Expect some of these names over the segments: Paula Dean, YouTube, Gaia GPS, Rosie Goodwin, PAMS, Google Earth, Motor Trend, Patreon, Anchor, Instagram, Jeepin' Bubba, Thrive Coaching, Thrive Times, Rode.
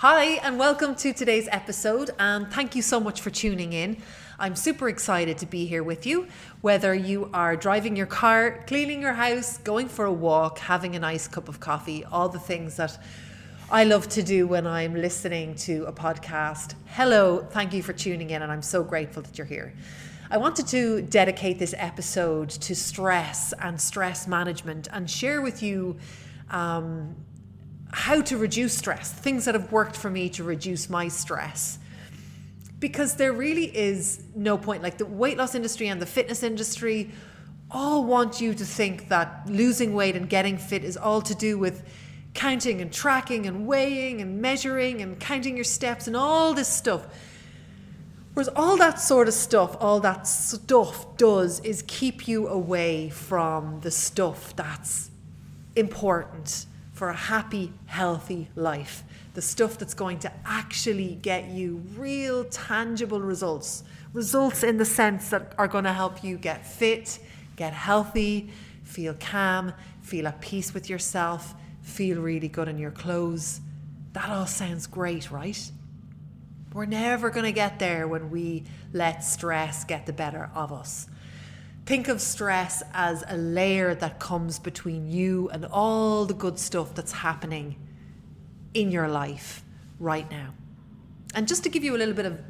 Hi and welcome to today's episode, and thank you so much for tuning in. I'm super excited to be here with you, whether you are driving your car, cleaning your house, going for a walk, having a nice cup of coffee, all the things that I love to do when I'm listening to a podcast. Hello, thank you for tuning in, and I'm so grateful that you're here. I wanted to dedicate this episode to stress and stress management and share with you how to reduce stress, things that have worked for me to reduce my stress, because there really is no point. Like, the weight loss industry and the fitness industry all want you to think that losing weight and getting fit is all to do with counting and tracking and weighing and measuring and counting your steps and all this stuff. Whereas all that stuff does is keep you away from the stuff that's important for a happy, healthy life. The stuff that's going to actually get you real, tangible results. Results in the sense that are going to help you get fit, get healthy, feel calm, feel at peace with yourself, feel really good in your clothes. That all sounds great, right? We're never going to get there when we let stress get the better of us. Think of stress as a layer that comes between you and all the good stuff that's happening in your life right now. And just to give you a little bit of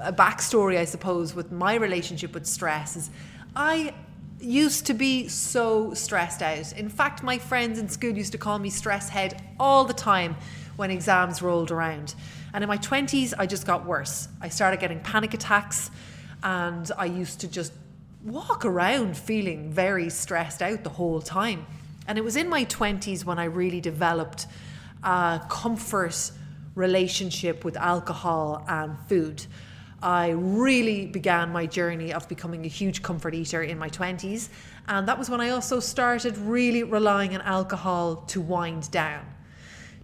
a backstory, I suppose, with my relationship with stress is I used to be so stressed out. In fact, my friends in school used to call me stress head all the time when exams rolled around. And in my 20s, I just got worse. I started getting panic attacks, and I used to just walk around feeling very stressed out the whole time. And it was in my 20s when I really developed a comfort relationship with alcohol and food. I really began my journey of becoming a huge comfort eater in my 20s, and that was when I also started really relying on alcohol to wind down,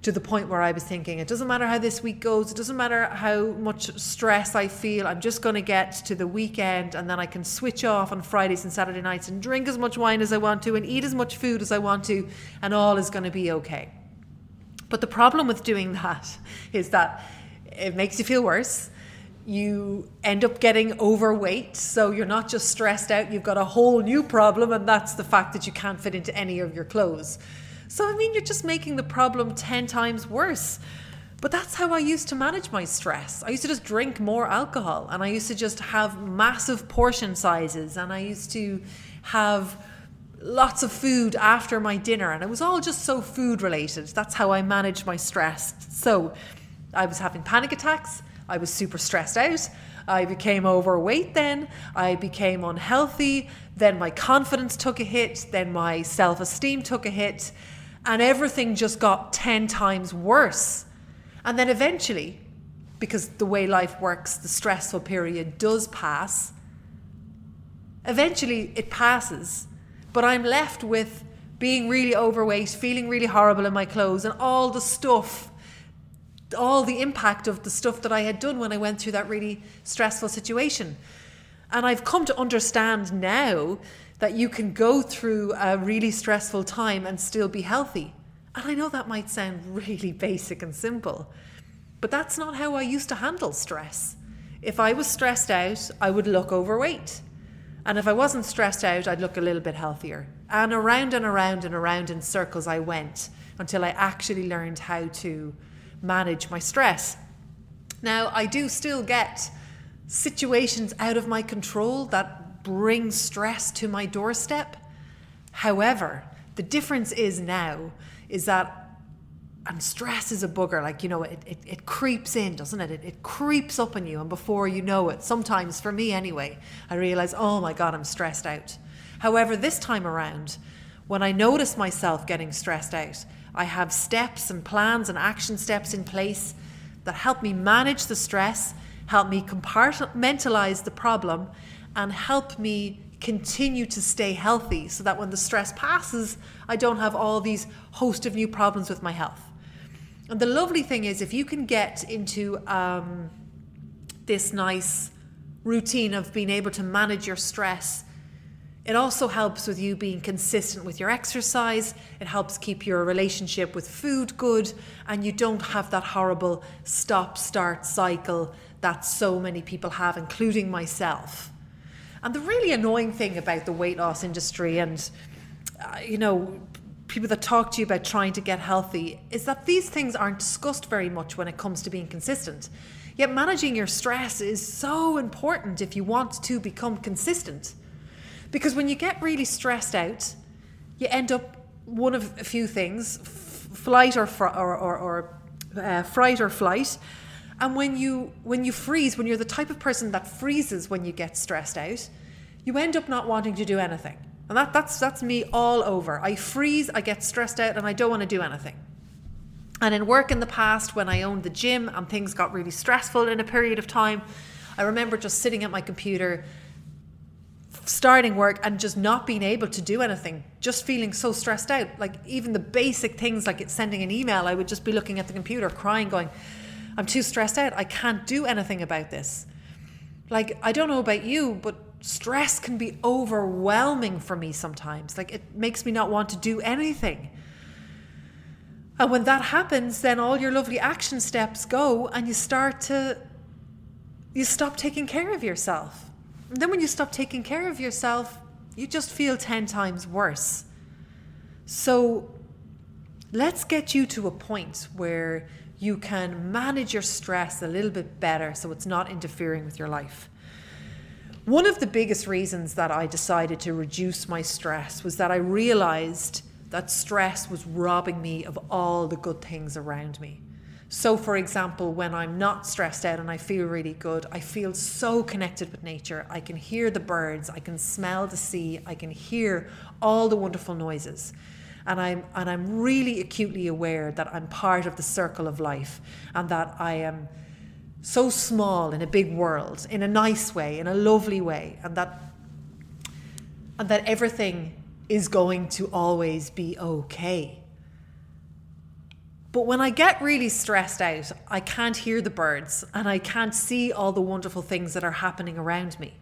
to the point where I was thinking, it doesn't matter how this week goes, it doesn't matter how much stress I feel, I'm just going to get to the weekend, and then I can switch off on Fridays and Saturday nights and drink as much wine as I want to and eat as much food as I want to, and all is going to be okay. But the problem with doing that is that it makes you feel worse. You end up getting overweight, so you're not just stressed out, you've got a whole new problem, and that's the fact that you can't fit into any of your clothes. So, I mean, you're just making the problem 10 times worse. But that's how I used to manage my stress. I used to just drink more alcohol, and I used to just have massive portion sizes, and I used to have lots of food after my dinner, and it was all just so food related. That's how I managed my stress. So I was having panic attacks. I was super stressed out. I became overweight then. I became unhealthy. Then my confidence took a hit. Then my self-esteem took a hit. And everything just got 10 times worse. And then eventually, because the way life works, the stressful period does pass. Eventually it passes. But I'm left with being really overweight, feeling really horrible in my clothes, and all the stuff, all the impact of the stuff that I had done when I went through that really stressful situation. And I've come to understand now that you can go through a really stressful time and still be healthy. And I know that might sound really basic and simple, but that's not how I used to handle stress. If I was stressed out, I would look overweight. And if I wasn't stressed out, I'd look a little bit healthier. And around and around and around in circles I went until I actually learned how to manage my stress. Now, I do still get situations out of my control that bring stress to my doorstep. However, the difference is now is that, and stress is a bugger, like, you know, it creeps in, doesn't it? It creeps up on you, and before you know it, sometimes for me anyway, I realize, oh my God, I'm stressed out. However, this time around, when I notice myself getting stressed out, I have steps and plans and action steps in place that help me manage the stress, help me compartmentalize the problem, and help me continue to stay healthy so that when the stress passes, I don't have all these host of new problems with my health. And the lovely thing is, if you can get into this nice routine of being able to manage your stress, It also helps with you being consistent with your exercise. It helps keep your relationship with food good, and you don't have that horrible stop-start cycle that so many people have, including myself. And the really annoying thing about the weight loss industry and, people that talk to you about trying to get healthy is that these things aren't discussed very much when it comes to being consistent. Yet managing your stress is so important if you want to become consistent. Because when you get really stressed out, you end up one of a few things, fright or flight. And when you freeze, when you're the type of person that freezes when you get stressed out, you end up not wanting to do anything. And that's me all over. I freeze, I get stressed out, and I don't want to do anything. And in work in the past, when I owned the gym and things got really stressful in a period of time, I remember just sitting at my computer, starting work, and just not being able to do anything, just feeling so stressed out. Like even the basic things, like sending an email, I would just be looking at the computer, crying, going, I'm too stressed out. I can't do anything about this. Like, I don't know about you, but stress can be overwhelming for me sometimes. Like, it makes me not want to do anything. And when that happens, then all your lovely action steps go, and you stop taking care of yourself. And then when you stop taking care of yourself, you just feel 10 times worse. So let's get you to a point where you can manage your stress a little bit better so it's not interfering with your life. One of the biggest reasons that I decided to reduce my stress was that I realized that stress was robbing me of all the good things around me. So, for example, when I'm not stressed out and I feel really good, I feel so connected with nature. I can hear the birds, I can smell the sea, I can hear all the wonderful noises. And I'm really acutely aware that I'm part of the circle of life and that I am so small in a big world, in a nice way, in a lovely way, and that everything is going to always be okay. But when I get really stressed out, I can't hear the birds and I can't see all the wonderful things that are happening around me.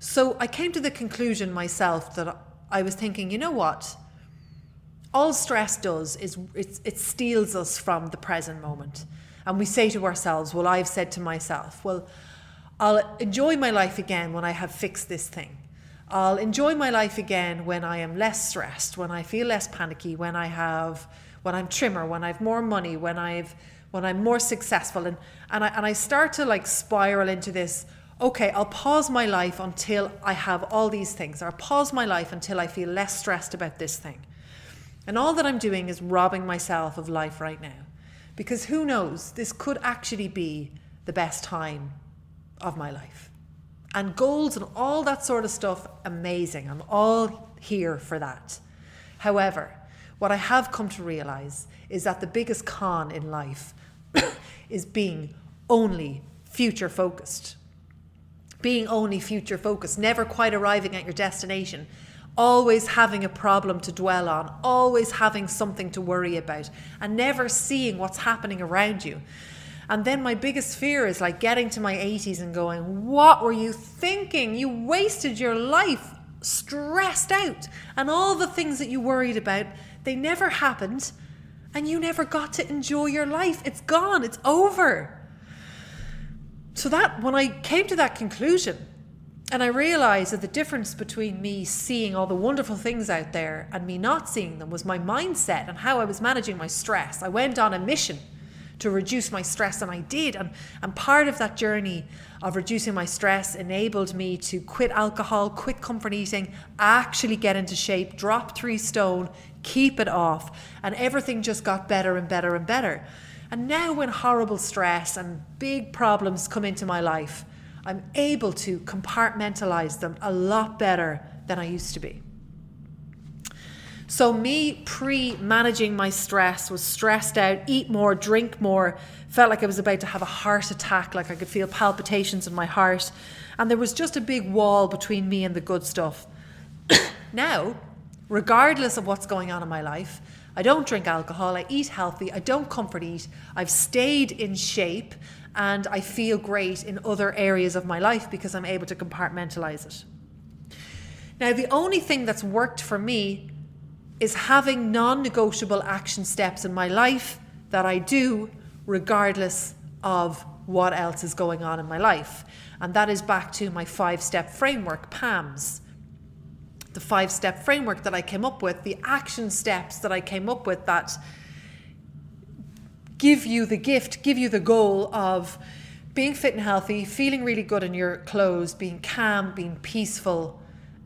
So I came to the conclusion myself that I was thinking, you know what? All stress does is it steals us from the present moment. And we say to ourselves, well, I've said to myself, well, I'll enjoy my life again when I have fixed this thing. I'll enjoy my life again when I am less stressed, when I feel less panicky, when I'm trimmer, when I've more money, when I'm more successful. And I start to like spiral into this, okay, I'll pause my life until I have all these things, or I'll pause my life until I feel less stressed about this thing. And all that I'm doing is robbing myself of life right now. Because who knows, this could actually be the best time of my life. And goals and all that sort of stuff, amazing. I'm all here for that. However, what I have come to realize is that the biggest con in life is being only future focused. Being only future focused, never quite arriving at your destination. Always having a problem to dwell on, always having something to worry about, and never seeing what's happening around you. And then my biggest fear is like getting to my 80s and going, what were you thinking? You wasted your life stressed out. And all the things that you worried about, they never happened, and you never got to enjoy your life. It's gone, it's over. So that when I came to that conclusion, and I realized that the difference between me seeing all the wonderful things out there and me not seeing them was my mindset and how I was managing my stress. I went on a mission to reduce my stress, and I did. And part of that journey of reducing my stress enabled me to quit alcohol, quit comfort eating, actually get into shape, drop 3 stone, keep it off. And everything just got better and better and better. And now when horrible stress and big problems come into my life, I'm able to compartmentalize them a lot better than I used to be. So me pre-managing my stress was stressed out, eat more, drink more, felt like I was about to have a heart attack, like I could feel palpitations in my heart. And there was just a big wall between me and the good stuff. Now, regardless of what's going on in my life, I don't drink alcohol, I eat healthy, I don't comfort eat, I've stayed in shape, and I feel great in other areas of my life because I'm able to compartmentalize it. Now, the only thing that's worked for me is having non-negotiable action steps in my life that I do regardless of what else is going on in my life. And that is back to my 5-step framework, PAMS. The 5-step framework that I came up with, the action steps that I came up with that give you the gift, give you the goal of being fit and healthy, feeling really good in your clothes, being calm, being peaceful,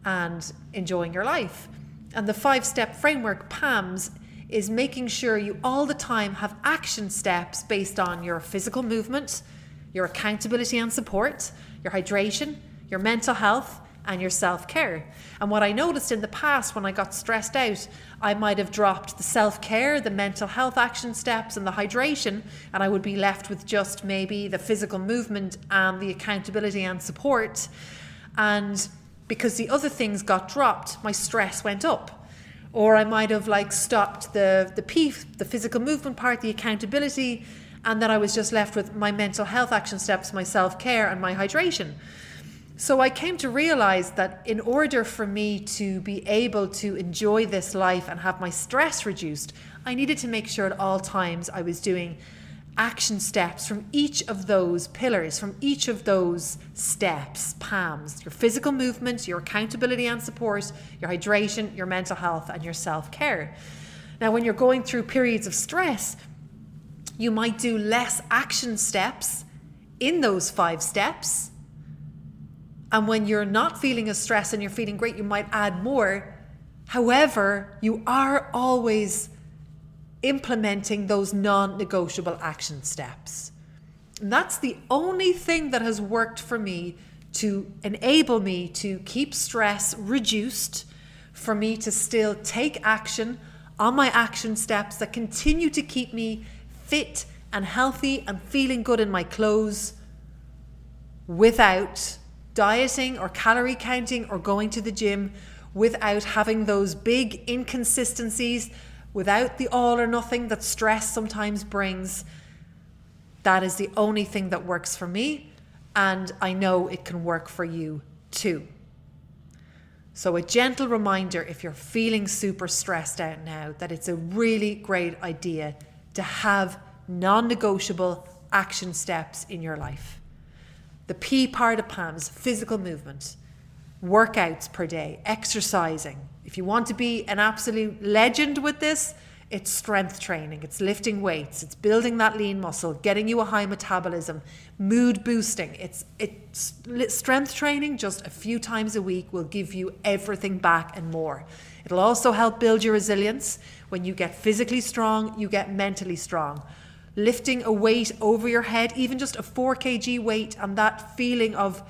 and enjoying your life. And the 5-step framework, PAMS, is making sure you all the time have action steps based on your physical movement, your accountability and support, your hydration, your mental health, and your self-care. And what I noticed in the past when I got stressed out, I might have dropped the self-care, the mental health action steps, and the hydration, and I would be left with just maybe the physical movement and the accountability and support. And because the other things got dropped, my stress went up. Or I might have stopped the physical movement part, the accountability, and then I was just left with my mental health action steps, my self-care, and my hydration. So I came to realize that in order for me to be able to enjoy this life and have my stress reduced, I needed to make sure at all times I was doing action steps from each of those pillars, from each of those steps, PAMs, your physical movement, your accountability and support, your hydration, your mental health, and your self-care. Now, when you're going through periods of stress, you might do less action steps in those 5 steps. And when you're not feeling as stressed and you're feeling great, you might add more. However, you are always implementing those non-negotiable action steps. And that's the only thing that has worked for me to enable me to keep stress reduced, for me to still take action on my action steps that continue to keep me fit and healthy and feeling good in my clothes without dieting or calorie counting or going to the gym, without having those big inconsistencies, without the all or nothing that stress sometimes brings. That is the only thing that works for me, and I know it can work for you too. So a gentle reminder, if you're feeling super stressed out now, that it's a really great idea to have non-negotiable action steps in your life. The P part of PAMS, physical movement, workouts per day, exercising. If you want to be an absolute legend with this, it's strength training, it's lifting weights, it's building that lean muscle, getting you a high metabolism, mood boosting. It's strength training just a few times a week will give you everything back and more. It'll also help build your resilience. When you get physically strong, you get mentally strong. Lifting a weight over your head, even just a 4 kg weight, and that feeling of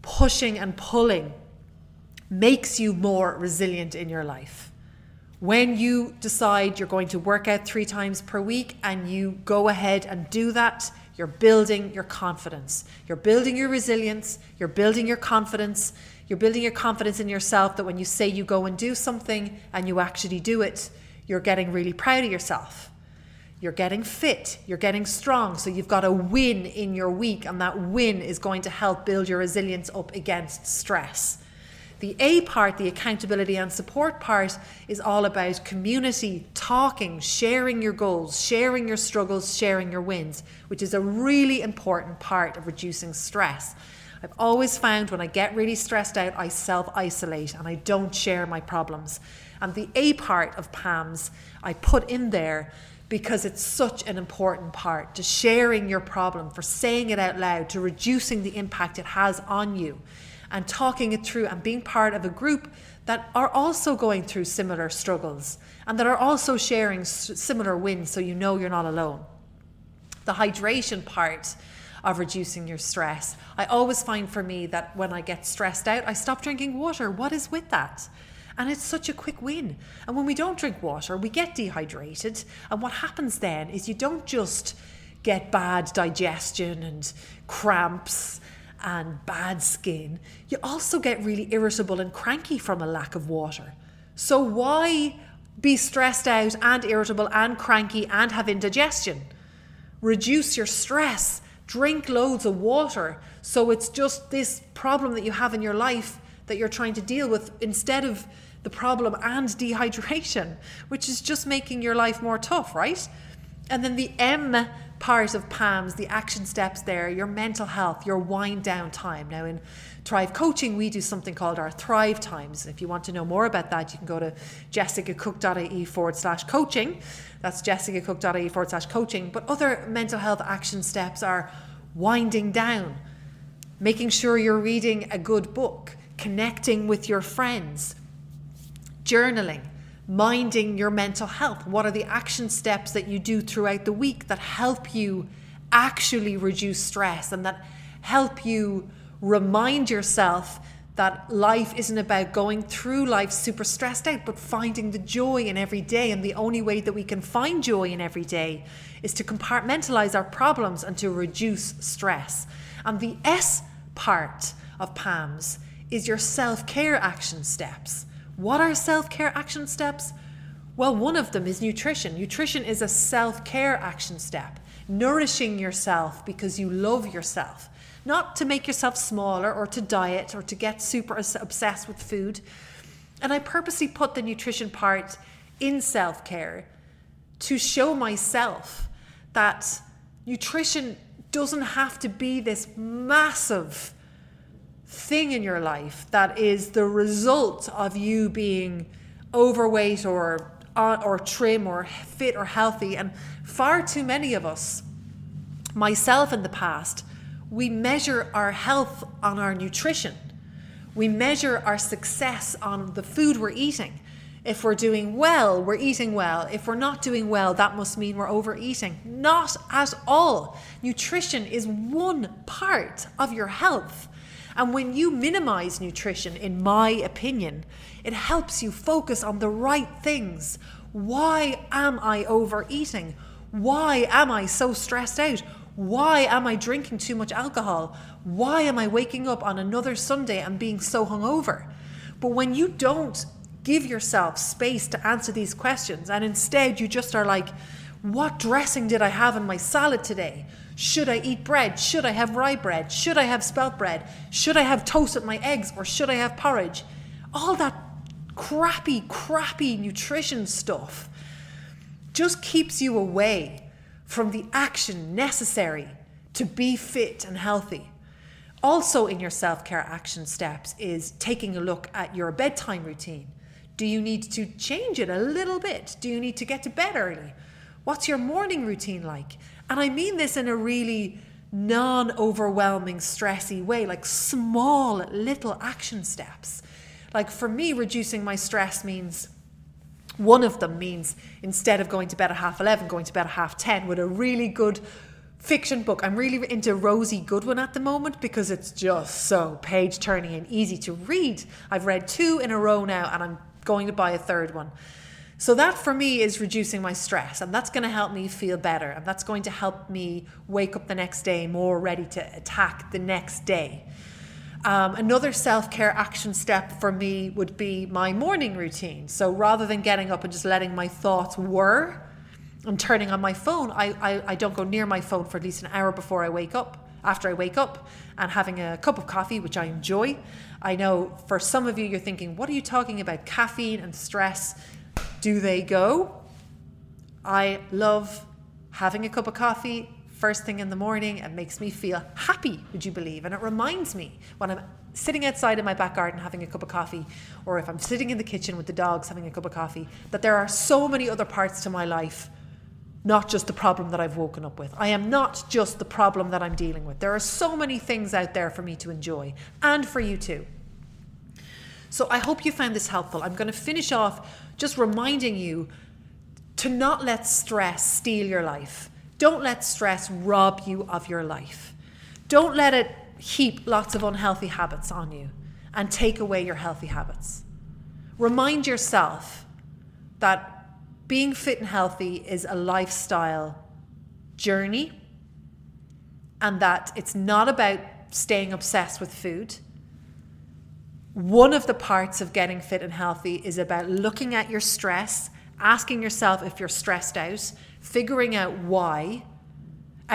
pushing and pulling makes you more resilient in your life. When you decide you're going to work out 3 times per week and you go ahead and do that, you're building your confidence. You're building your resilience. You're building your confidence. You're building your confidence in yourself that when you say you go and do something and you actually do it, you're getting really proud of yourself. You're getting fit, you're getting strong, so you've got a win in your week, and that win is going to help build your resilience up against stress. The A part, the accountability and support part, is all about community, talking, sharing your goals, sharing your struggles, sharing your wins, which is a really important part of reducing stress. I've always found when I get really stressed out, I self-isolate and I don't share my problems. And the A part of PAMS I put in there because it's such an important part to sharing your problem, for saying it out loud, to reducing the impact it has on you, and talking it through and being part of a group that are also going through similar struggles and that are also sharing similar wins, so you know you're not alone. The hydration part of reducing your stress. I always find for me that when I get stressed out, I stop drinking water. What is with that? And it's such a quick win. And when we don't drink water, we get dehydrated. And what happens then is you don't just get bad digestion and cramps and bad skin. You also get really irritable and cranky from a lack of water. So why be stressed out and irritable and cranky and have indigestion? Reduce your stress. Drink loads of water. So it's just this problem that you have in your life that you're trying to deal with instead of the problem and dehydration, which is just making your life more tough, right? And then the M part of PAMS, the action steps there, your mental health, your wind down time. Now in Thrive Coaching, we do something called our Thrive Times. If you want to know more about that, you can go to jessicacook.ie/coaching. That's jessicacook.ie/coaching. But other mental health action steps are winding down, making sure you're reading a good book, connecting with your friends, journaling, minding your mental health. What are the action steps that you do throughout the week that help you actually reduce stress and that help you remind yourself that life isn't about going through life super stressed out, but finding the joy in every day. And the only way that we can find joy in every day is to compartmentalize our problems and to reduce stress. And the S part of PAMS is your self-care action steps. What are self-care action steps? Well, one of them is nutrition. Nutrition is a self-care action step. Nourishing yourself because you love yourself. Not to make yourself smaller or to diet or to get super obsessed with food. And I purposely put the nutrition part in self-care to show myself that nutrition doesn't have to be this massive thing in your life that is the result of you being overweight or trim or fit or healthy. And far too many of us, myself in the past, we measure our health on our nutrition. We measure our success on the food we're eating. If we're doing well, we're eating well. If we're not doing well, that must mean we're overeating. Not at all. Nutrition is one part of your health. And when you minimize nutrition, in my opinion, it helps you focus on the right things. Why am I overeating? Why am I so stressed out? Why am I drinking too much alcohol? Why am I waking up on another Sunday and being so hungover? But when you don't give yourself space to answer these questions, and instead you just are like, what dressing did I have in my salad today? Should I eat bread? Should I have rye bread? Should I have spelt bread? Should I have toast with my eggs? Or should I have porridge? All that crappy nutrition stuff just keeps you away from the action necessary to be fit and healthy. Also in your self-care action steps is taking a look at your bedtime routine. Do you need to change it a little bit? Do you need to get to bed early? What's your morning routine like? And I mean this in a really non-overwhelming, stressy way, like small little action steps. Like for me, reducing my stress means, one of them means instead of going to bed at 11:30, going to bed at 10:30 with a really good fiction book. I'm really into Rosie Goodwin at the moment because it's just so page-turning and easy to read. I've read 2 in a row now and I'm going to buy a third one. So that for me is reducing my stress, and that's going to help me feel better, and that's going to help me wake up the next day more ready to attack the next day. Another self-care action step for me would be my morning routine. So rather than getting up and just letting my thoughts whir and turning on my phone, I don't go near my phone for at least an hour before I wake up. After I wake up and having a cup of coffee, which I enjoy. I know for some of you, you're thinking, what are you talking about? Caffeine and stress. Do they go? I love having a cup of coffee first thing in the morning. It makes me feel happy, would you believe? And it reminds me when I'm sitting outside in my back garden having a cup of coffee, or if I'm sitting in the kitchen with the dogs having a cup of coffee, that there are so many other parts to my life, not just the problem that I've woken up with. I am not just the problem that I'm dealing with. There are so many things out there for me to enjoy, and for you too. So I hope you found this helpful. I'm going to finish off just reminding you to not let stress steal your life. Don't let stress rob you of your life. Don't let it heap lots of unhealthy habits on you and take away your healthy habits. Remind yourself that being fit and healthy is a lifestyle journey, and that it's not about staying obsessed with food. One of the parts of getting fit and healthy is about looking at your stress, asking yourself if you're stressed out, figuring out why,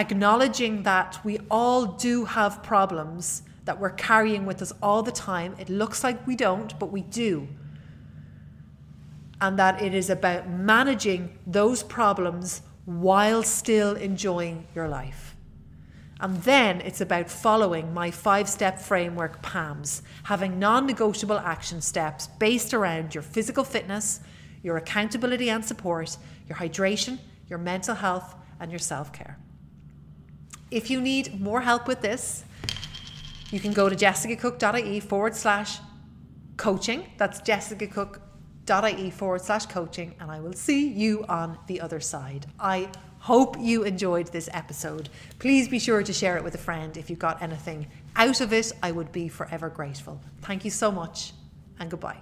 acknowledging that we all do have problems that we're carrying with us all the time. It looks like we don't, but we do. And that it is about managing those problems while still enjoying your life. And then it's about following my 5-step framework, PAMS, having non-negotiable action steps based around your physical fitness, your accountability and support, your hydration, your mental health, and your self-care. If you need more help with this, you can go to jessicacook.ie/coaching. That's jessicacook.ie/coaching, and I will see you on the other side. I hope you enjoyed this episode. Please be sure to share it with a friend. If you got anything out of it, I would be forever grateful. Thank you so much, and goodbye.